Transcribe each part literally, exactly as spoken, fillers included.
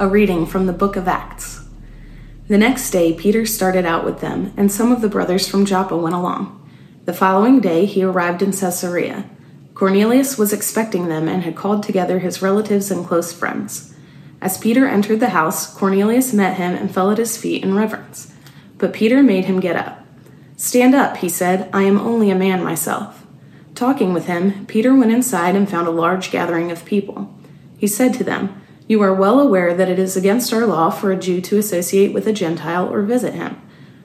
a reading from the book of Acts. The next day, Peter started out with them, and some of the brothers from Joppa went along. The following day, he arrived in Caesarea. Cornelius was expecting them and had called together his relatives and close friends. As Peter entered the house, Cornelius met him and fell at his feet in reverence. But Peter made him get up. "Stand up," he said. "I am only a man myself." Talking with him, Peter went inside and found a large gathering of people. He said to them, "You are well aware that it is against our law for a Jew to associate with a Gentile or visit him.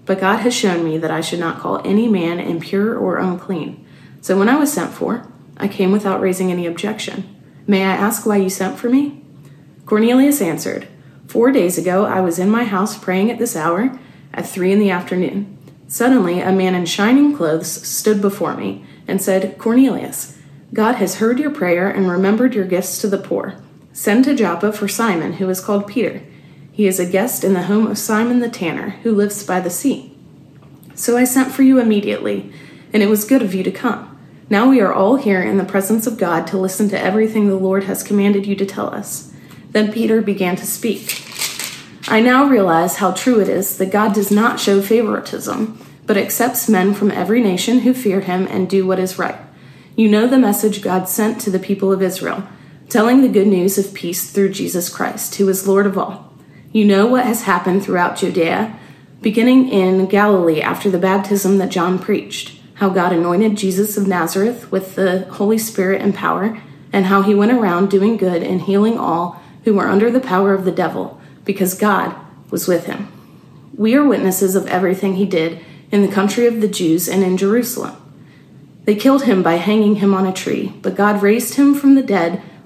But God has shown me that I should not call any man impure or unclean. So when I was sent for, I came without raising any objection. May I ask why you sent for me?" Cornelius answered, "Four days ago I was in my house praying at this hour, at three in the afternoon. Suddenly a man in shining clothes stood before me and said, 'Cornelius, God has heard your prayer and remembered your gifts to the poor. Send to Joppa for Simon, who is called Peter. He is a guest in the home of Simon the tanner, who lives by the sea.' So I sent for you immediately, and it was good of you to come. Now we are all here in the presence of God to listen to everything the Lord has commanded you to tell us." Then Peter began to speak. "I now realize how true it is that God does not show favoritism, but accepts men from every nation who fear him and do what is right. You know the message God sent to the people of Israel, telling the good news of peace through Jesus Christ, who is Lord of all. You know what has happened throughout Judea, beginning in Galilee after the baptism that John preached, how God anointed Jesus of Nazareth with the Holy Spirit and power, and how he went around doing good and healing all who were under the power of the devil, because God was with him. We are witnesses of everything he did in the country of the Jews and in Jerusalem. They killed him by hanging him on a tree, but God raised him from the dead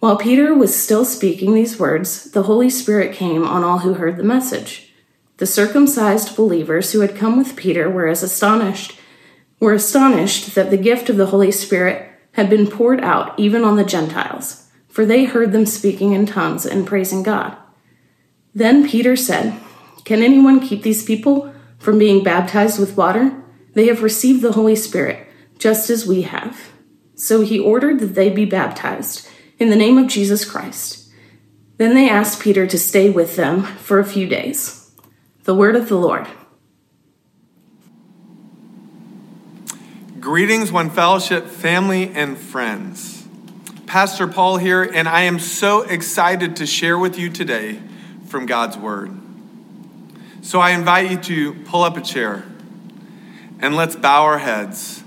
While Peter was still speaking these words, the Holy Spirit came on all who heard the message. The circumcised believers who had come with Peter were as astonished were astonished that the gift of the Holy Spirit had been poured out even on the Gentiles, for they heard them speaking in tongues and praising God. Then Peter said, "Can anyone keep these people from being baptized with water? They have received the Holy Spirit, just as we have." So he ordered that they be baptized in the name of Jesus Christ. Then they asked Peter to stay with them for a few days. The word of the Lord. Greetings, One Fellowship family and friends. Pastor Paul here, and I am so excited to share with you today from God's Word. So I invite you to pull up a chair and let's bow our heads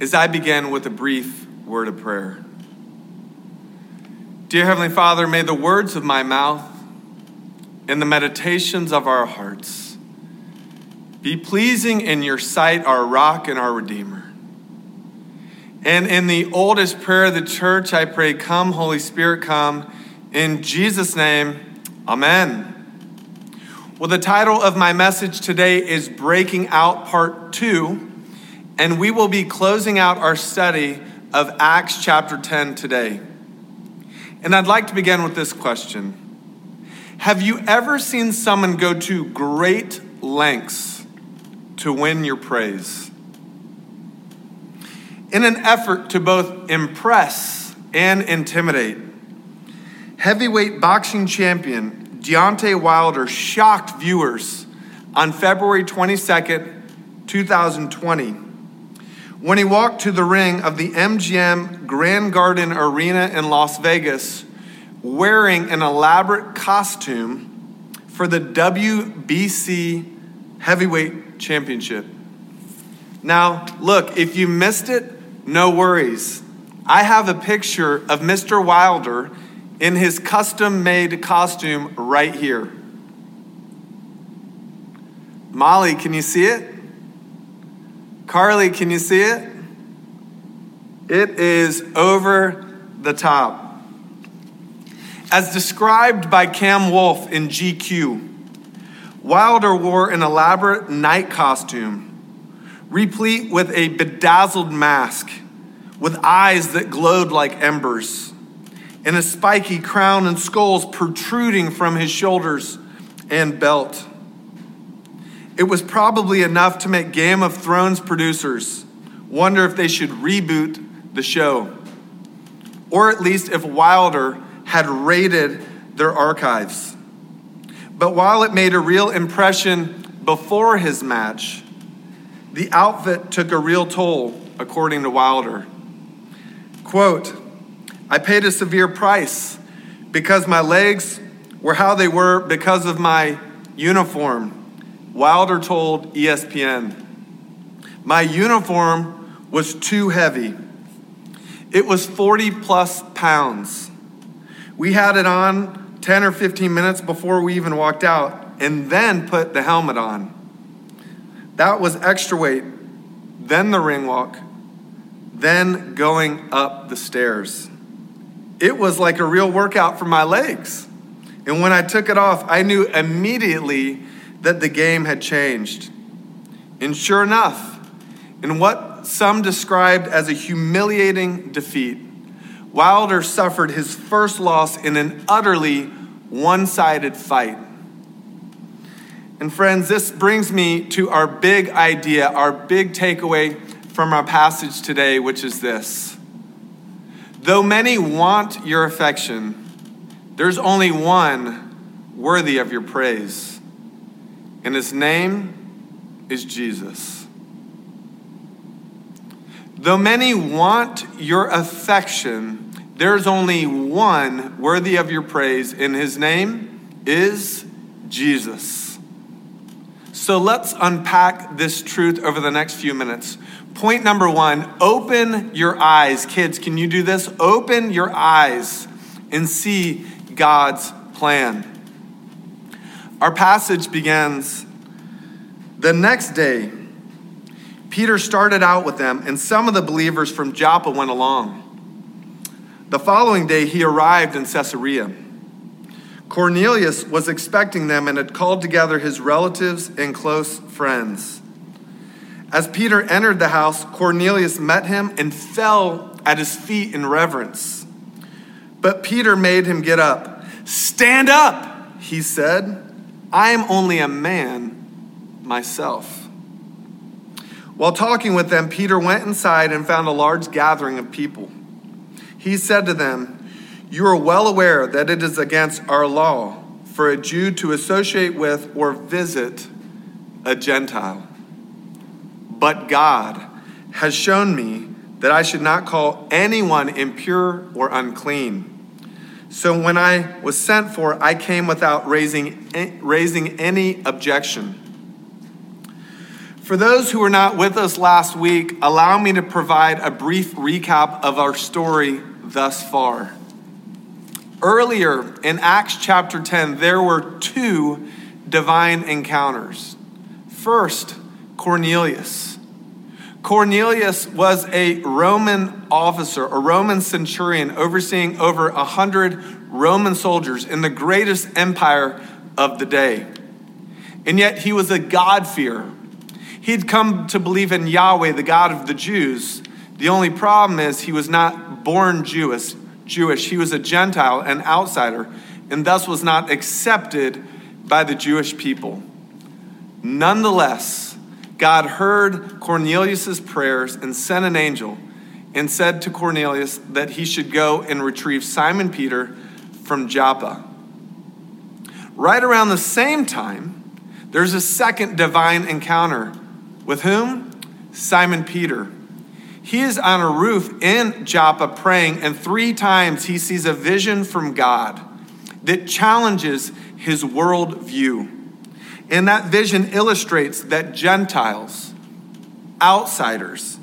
as I begin with a brief word of prayer. Dear Heavenly Father, may the words of my mouth and the meditations of our hearts be pleasing in your sight, our rock and our Redeemer. And in the oldest prayer of the church, I pray, "Come, Holy Spirit, come." In Jesus' name, amen. Well, the title of my message today is Breaking Out Part two, and we will be closing out our study of Acts chapter ten today. And I'd like to begin with this question. Have you ever seen someone go to great lengths to win your praise? In an effort to both impress and intimidate, heavyweight boxing champion Deontay Wilder shocked viewers on February twenty-second, twenty twenty, when he walked to the ring of the M G M Grand Garden Arena in Las Vegas wearing an elaborate costume for the W B C Heavyweight Championship. Now, look, if you missed it, no worries. I have a picture of Mister Wilder in his custom-made costume right here. Molly, can you see it? Carly, can you see it? It is over the top. As described by Cam Wolf in G Q, Wilder wore an elaborate night costume, replete with a bedazzled mask, with eyes that glowed like embers, and a spiky crown and skulls protruding from his shoulders and belt. It was probably enough to make Game of Thrones producers wonder if they should reboot the show, or at least if Wilder had raided their archives. But while it made a real impression before his match, the outfit took a real toll, according to Wilder. Quote, "I paid a severe price because my legs were how they were because of my uniform," Wilder told E S P N. "My uniform was too heavy. It was forty plus pounds. We had it on ten or fifteen minutes before we even walked out and then put the helmet on. That was extra weight, then the ring walk, then going up the stairs. It was like a real workout for my legs. And when I took it off, I knew immediately that the game had changed." And sure enough, in what some described as a humiliating defeat, Wilder suffered his first loss in an utterly one-sided fight. And friends, this brings me to our big idea, our big takeaway from our passage today, which is this. Though many want your affection, there's only one worthy of your praise, and his name is Jesus. Though many want your affection, there's only one worthy of your praise, and his name is Jesus. So let's unpack this truth over the next few minutes. Point number one, open your eyes. Kids, can you do this? Open your eyes and see God's plan. Our passage begins, "The next day, Peter started out with them, and some of the believers from Joppa went along. The following day, he arrived in Caesarea. Cornelius was expecting them and had called together his relatives and close friends. As Peter entered the house, Cornelius met him and fell at his feet in reverence. But Peter made him get up. 'Stand up,' he said. 'I am only a man myself.' While talking with them, Peter went inside and found a large gathering of people. He said to them, 'You are well aware that it is against our law for a Jew to associate with or visit a Gentile. But God has shown me that I should not call anyone impure or unclean. So when I was sent for, I came without raising, raising any objection.'" For those who were not with us last week, allow me to provide a brief recap of our story thus far. Earlier in Acts chapter ten, there were two divine encounters. First, Cornelius. Cornelius was a Roman officer, a Roman centurion overseeing over a hundred Roman soldiers in the greatest empire of the day. And yet he was a God-fearer. He'd come to believe in Yahweh, the God of the Jews. The only problem is he was not born Jewish. Jewish. He was a Gentile, an outsider, and thus was not accepted by the Jewish people. Nonetheless, God heard Cornelius' prayers and sent an angel and said to Cornelius that he should go and retrieve Simon Peter from Joppa. Right around the same time, there's a second divine encounter. With whom? Simon Peter. He is on a roof in Joppa praying, and three times he sees a vision from God that challenges his world view. And that vision illustrates that Gentiles, outsiders,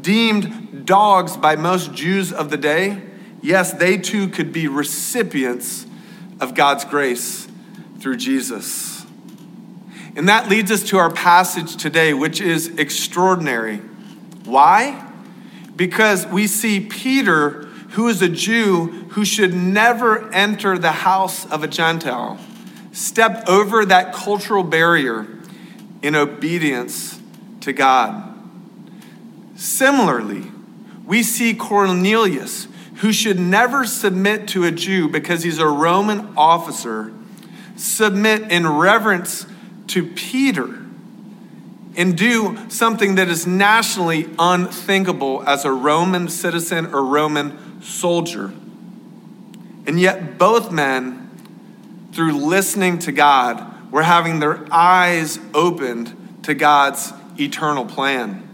deemed dogs by most Jews of the day, yes, they too could be recipients of God's grace through Jesus. And that leads us to our passage today, which is extraordinary. Why? Because we see Peter, who is a Jew, who should never enter the house of a Gentile, stepped over that cultural barrier in obedience to God. Similarly, we see Cornelius, who should never submit to a Jew because he's a Roman officer, submit in reverence to Peter and do something that is nationally unthinkable as a Roman citizen or Roman soldier. And yet both men, through listening to God, were having their eyes opened to God's eternal plan.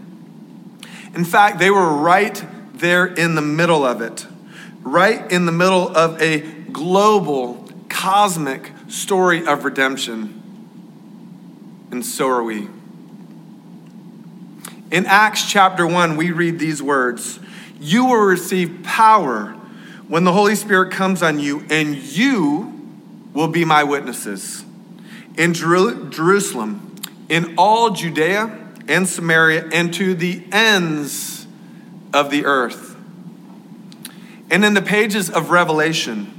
In fact, they were right there in the middle of it, right in the middle of a global, cosmic story of redemption. And so are we. In Acts chapter one, we read these words: "You will receive power when the Holy Spirit comes on you, and you will be my witnesses in Jer- Jerusalem, in all Judea and Samaria, and to the ends of the earth." And in the pages of Revelation,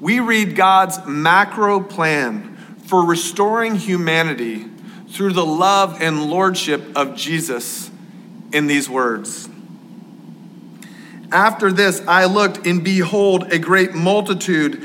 we read God's macro plan for restoring humanity through the love and lordship of Jesus in these words. "After this, I looked, and behold, a great multitude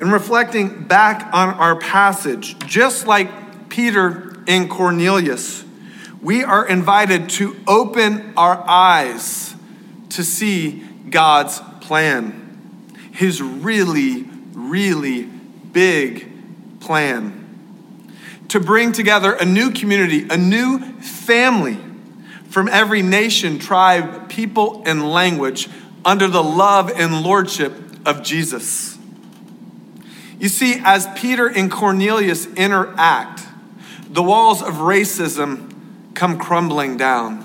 And reflecting back on our passage, just like Peter and Cornelius, we are invited to open our eyes to see God's plan, his really, really big plan, to bring together a new community, a new family from every nation, tribe, people, and language under the love and lordship of Jesus. You see, as Peter and Cornelius interact, the walls of racism come crumbling down.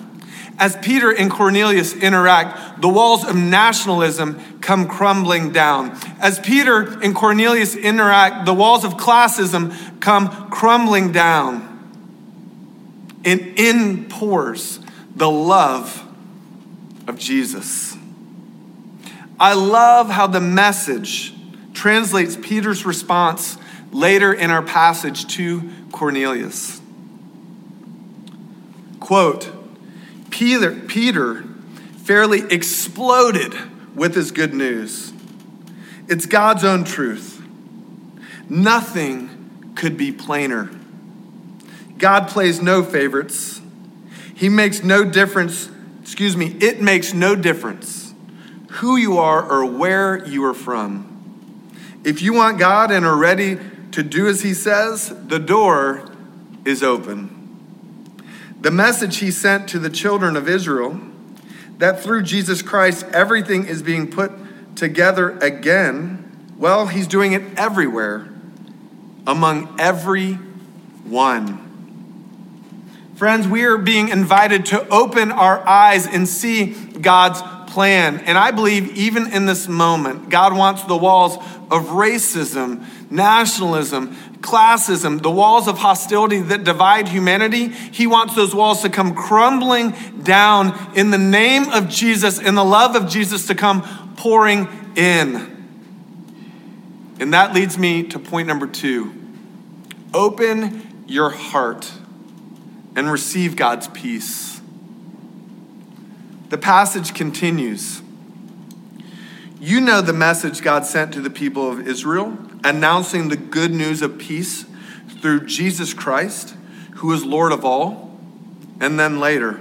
As Peter and Cornelius interact, the walls of nationalism come crumbling down. As Peter and Cornelius interact, the walls of classism come crumbling down. And in pours the love of Jesus. I love how the message translates Peter's response later in our passage to Cornelius. Quote, Peter, Peter fairly exploded with his good news. It's God's own truth. Nothing could be plainer. God plays no favorites. He makes no difference, excuse me, it makes no difference who you are or where you are from. If you want God and are ready to do as he says, the door is open. The message he sent to the children of Israel, that through Jesus Christ, everything is being put together again. Well, he's doing it everywhere, among every one. Friends, we are being invited to open our eyes and see God's plan. And I believe even in this moment, God wants the walls of racism, nationalism, classism, the walls of hostility that divide humanity. He wants those walls to come crumbling down in the name of Jesus, in the love of Jesus to come pouring in. And that leads me to point number two. Open your heart and receive God's peace. The passage continues. You know the message God sent to the people of Israel, announcing the good news of peace through Jesus Christ, who is Lord of all. And then later,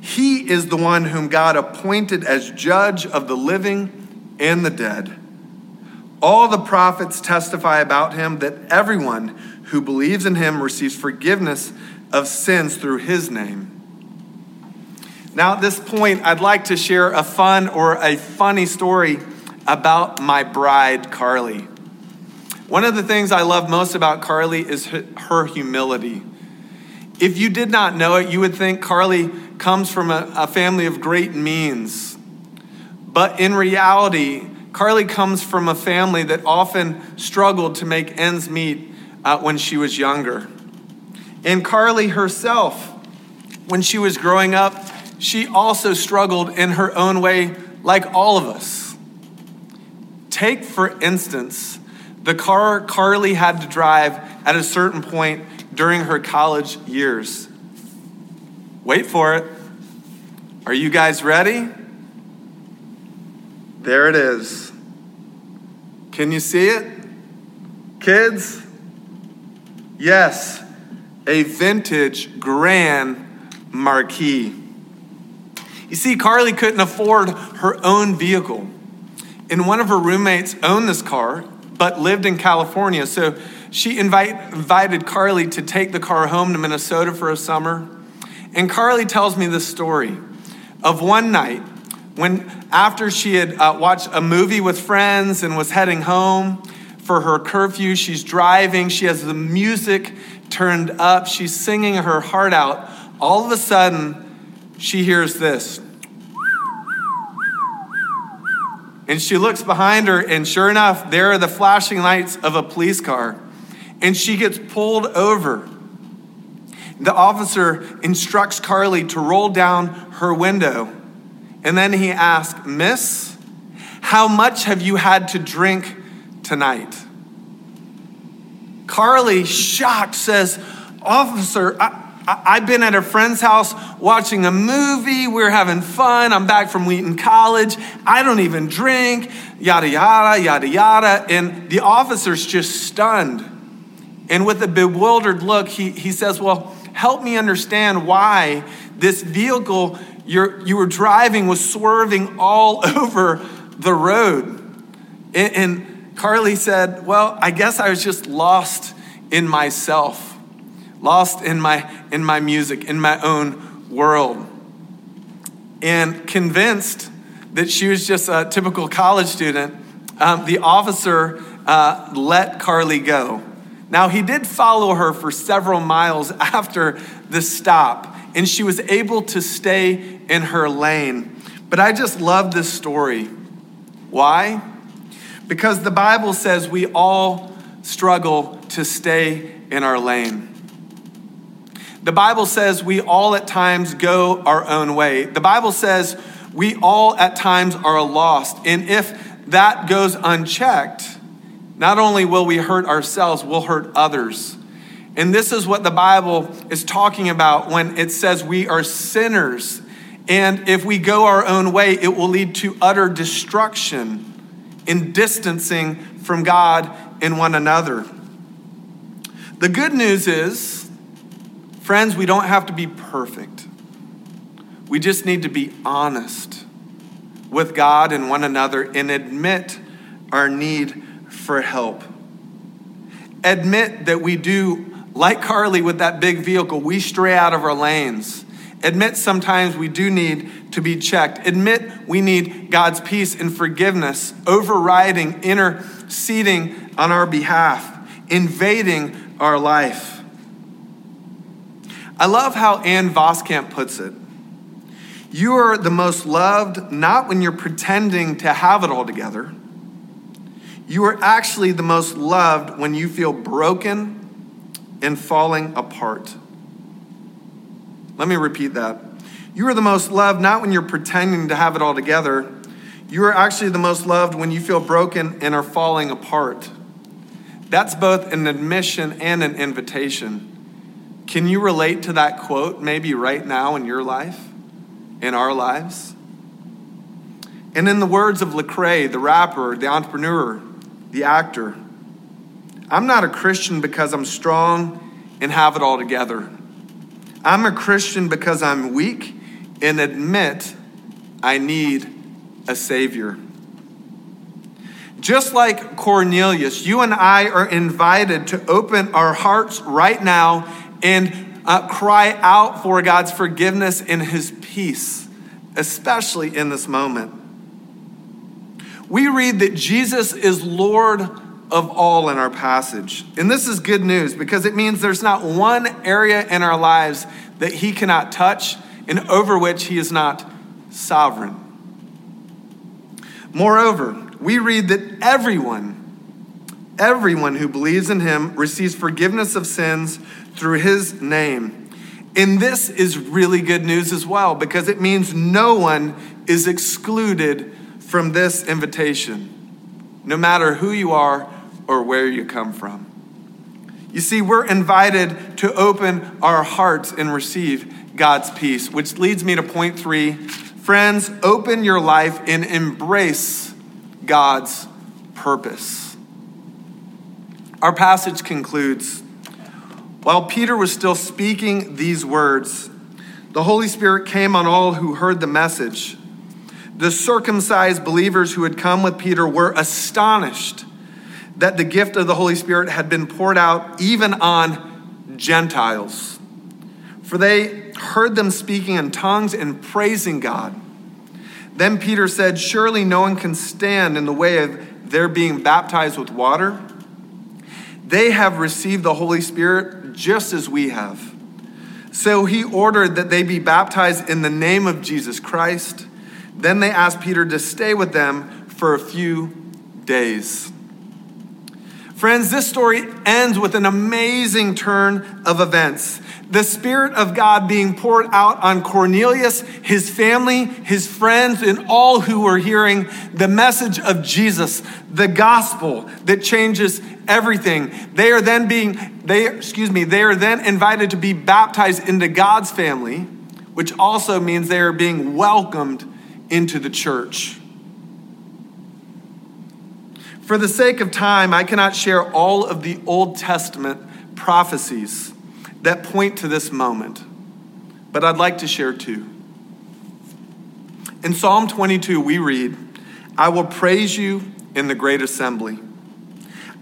he is the one whom God appointed as judge of the living and the dead. All the prophets testify about him that everyone who believes in him receives forgiveness of sins through his name. Now, at this point, I'd like to share a fun or a funny story about my bride, Carly. One of the things I love most about Carly is her humility. If you did not know it, you would think Carly comes from a, a family of great means. But in reality, Carly comes from a family that often struggled to make ends meet uh, when she was younger. And Carly herself, when she was growing up, she also struggled in her own way, like all of us. Take, for instance, the car Carly had to drive at a certain point during her college years. Wait for it. Are you guys ready? There it is. Can you see it? Kids? Yes, a vintage Grand Marquis. You see, Carly couldn't afford her own vehicle. And one of her roommates owned this car, but lived in California. So she invite, invited Carly to take the car home to Minnesota for a summer. And Carly tells me this story of one night when, after she had uh, watched a movie with friends and was heading home for her curfew, she's driving, she has the music turned up, she's singing her heart out. All of a sudden, she hears this. And she looks behind her, and sure enough, there are the flashing lights of a police car. And she gets pulled over. The officer instructs Carly to roll down her window. And then he asks, "Miss, how much have you had to drink tonight?" Carly, shocked, says, "Officer, I, I, I've been at a friend's house watching a movie. We're having fun. I'm back from Wheaton College. I don't even drink, yada, yada, yada, yada." And the officer's just stunned. And with a bewildered look, he, he says, "Well, help me understand why this vehicle you're, you were driving was swerving all over the road." And, and Carly said, "Well, I guess I was just lost in myself, lost in my, in my music, in my own world." And convinced that she was just a typical college student, um, the officer uh, let Carly go. Now, he did follow her for several miles after the stop, and she was able to stay in her lane. But I just love this story. Why? Because the Bible says we all struggle to stay in our lane. The Bible says we all at times go our own way. The Bible says we all at times are lost. And if that goes unchecked, not only will we hurt ourselves, we'll hurt others. And this is what the Bible is talking about when it says we are sinners. And if we go our own way, it will lead to utter destruction in distancing from God and one another. The good news is, friends, we don't have to be perfect. We just need to be honest with God and one another and admit our need for help. Admit that we do, like Carly with that big vehicle, we stray out of our lanes. Admit sometimes we do need to be checked. Admit we need God's peace and forgiveness, overriding, interceding on our behalf, invading our life. I love how Ann Voskamp puts it. You are the most loved, not when you're pretending to have it all together. You are actually the most loved when you feel broken and falling apart. Let me repeat that. You are the most loved, not when you're pretending to have it all together. You are actually the most loved when you feel broken and are falling apart. That's both an admission and an invitation. Can you relate to that quote maybe right now in your life, in our lives? And in the words of Lecrae, the rapper, the entrepreneur, the actor, "I'm not a Christian because I'm strong and have it all together. I'm a Christian because I'm weak and admit I need a Savior." Just like Cornelius, you and I are invited to open our hearts right now and uh, cry out for God's forgiveness and his peace, especially in this moment. We read that Jesus is Lord of all in our passage. And this is good news because it means there's not one area in our lives that he cannot touch and over which he is not sovereign. Moreover, we read that everyone, everyone who believes in him receives forgiveness of sins through his name. And this is really good news as well because it means no one is excluded from this invitation, no matter who you are or where you come from. You see, we're invited to open our hearts and receive God's peace, which leads me to point three. Friends, open your life and embrace God's purpose. Our passage concludes, while Peter was still speaking these words, the Holy Spirit came on all who heard the message. The circumcised believers who had come with Peter were astonished that the gift of the Holy Spirit had been poured out even on Gentiles. For they heard them speaking in tongues and praising God. Then Peter said, surely no one can stand in the way of their being baptized with water. They have received the Holy Spirit just as we have. So he ordered that they be baptized in the name of Jesus Christ. Then they asked Peter to stay with them for a few days. Friends, this story ends with an amazing turn of events. The Spirit of God being poured out on Cornelius, his family, his friends, and all who were hearing the message of Jesus, the gospel that changes everything. They are then being, they, excuse me, they are then invited to be baptized into God's family, which also means they are being welcomed into the church. For the sake of time, I cannot share all of the Old Testament prophecies that point to this moment, but I'd like to share two. In Psalm twenty-two, we read, I will praise you in the great assembly.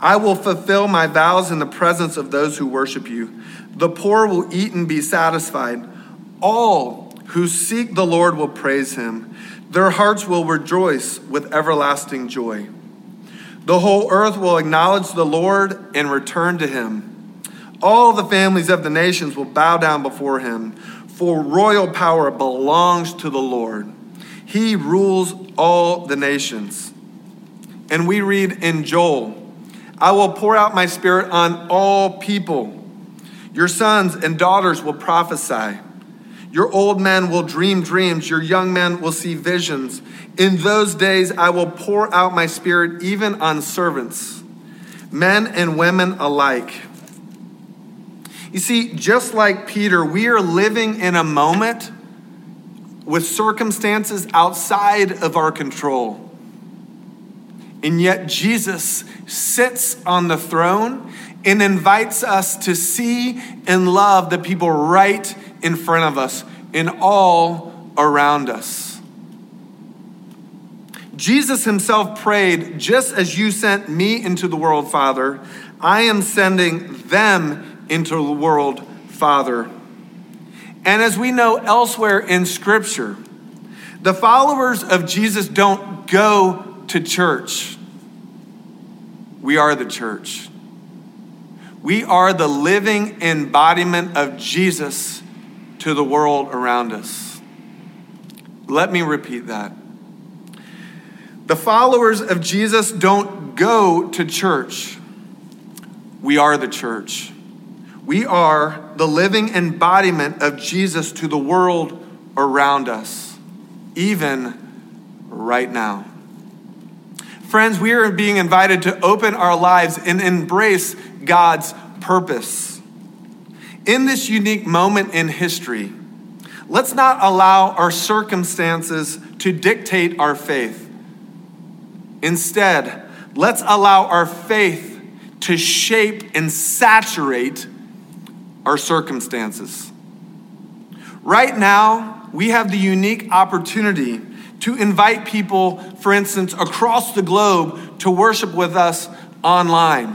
I will fulfill my vows in the presence of those who worship you. The poor will eat and be satisfied. All who seek the Lord will praise him. Their hearts will rejoice with everlasting joy. The whole earth will acknowledge the Lord and return to him. All the families of the nations will bow down before him, for royal power belongs to the Lord. He rules all the nations. And we read in Joel, I will pour out my spirit on all people. Your sons and daughters will prophesy. Your old men will dream dreams. Your young men will see visions. In those days, I will pour out my spirit even on servants, men and women alike. You see, just like Peter, we are living in a moment with circumstances outside of our control. And yet Jesus sits on the throne and invites us to see and love the people right in front of us and all around us. Jesus himself prayed, just as you sent me into the world, Father, I am sending them into the world, Father. And as we know elsewhere in Scripture, the followers of Jesus don't go to church. We are the church. We are the living embodiment of Jesus to the world around us. Let me repeat that. The followers of Jesus don't go to church. We are the church. We are the living embodiment of Jesus to the world around us, even right now. Friends, we are being invited to open our lives and embrace God's purpose. In this unique moment in history, let's not allow our circumstances to dictate our faith. Instead, let's allow our faith to shape and saturate our circumstances. Right now, we have the unique opportunity to invite people, for instance, across the globe to worship with us online.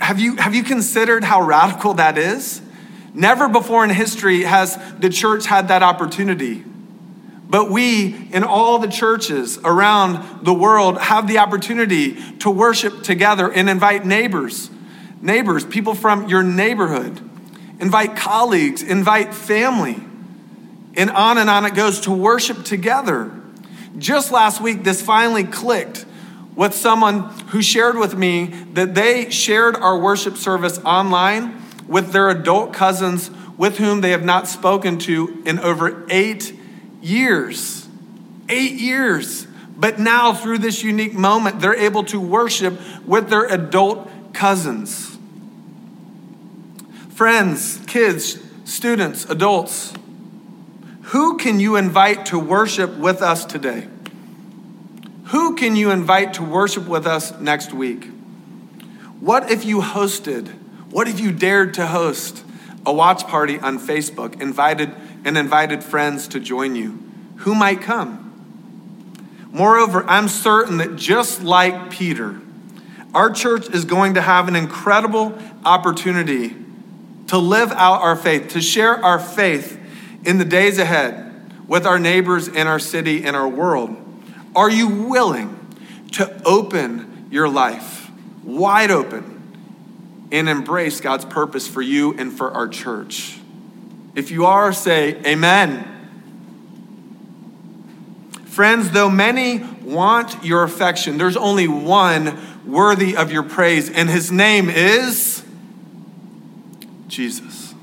Have you, have you considered how radical that is? Never before in history has the church had that opportunity. But we, in all the churches around the world, have the opportunity to worship together and invite neighbors, neighbors, people from your neighborhood, invite colleagues, invite family, and on and on it goes to worship together. Just last week, this finally clicked with someone who shared with me that they shared our worship service online with their adult cousins with whom they have not spoken to in over eight years. Years, eight years. But now through this unique moment, they're able to worship with their adult cousins. Friends, kids, students, adults, who can you invite to worship with us today? Who can you invite to worship with us next week? What if you hosted, what if you dared to host a watch party on Facebook, invited and invited friends to join you? Who might come? Moreover, I'm certain that just like Peter, our church is going to have an incredible opportunity to live out our faith, to share our faith in the days ahead with our neighbors in our city and our world. Are you willing to open your life wide open and embrace God's purpose for you and for our church? If you are, say amen. Friends, though many want your affection, there's only one worthy of your praise, and his name is Jesus.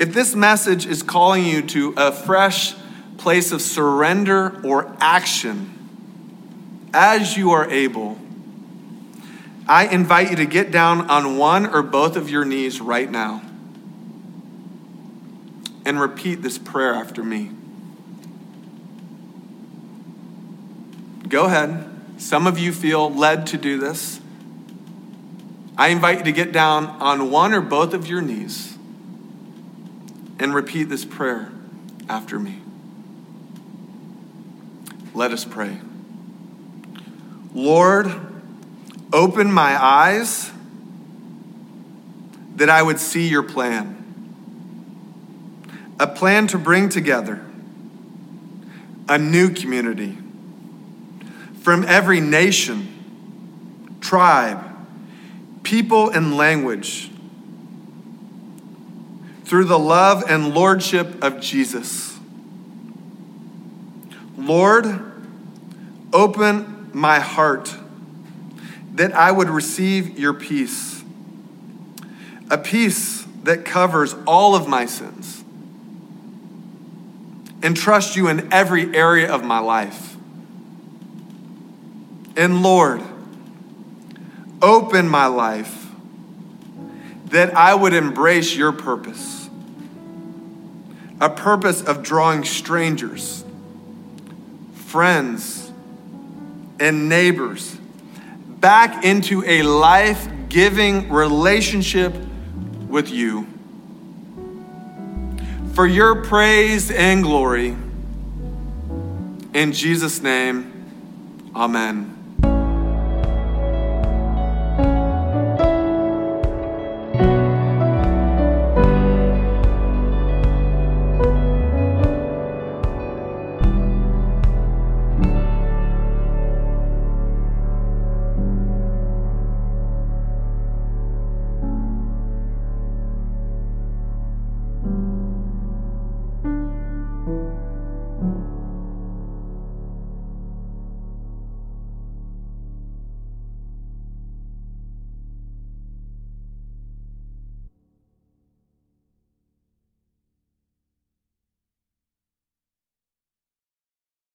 If this message is calling you to a fresh place of surrender or action, as you are able, I invite you to get down on one or both of your knees right now and repeat this prayer after me. Go ahead. Some of you feel led to do this. I invite you to get down on one or both of your knees and repeat this prayer after me. Let us pray. Lord, open my eyes that I would see your plan. A plan to bring together a new community from every nation, tribe, people, and language through the love and lordship of Jesus. Lord, open my heart that I would receive your peace, a peace that covers all of my sins, and trust you in every area of my life. And Lord, open my life that I would embrace your purpose, a purpose of drawing strangers, friends, and neighbors back into a life-giving relationship with you. For your praise and glory, in Jesus' name, amen.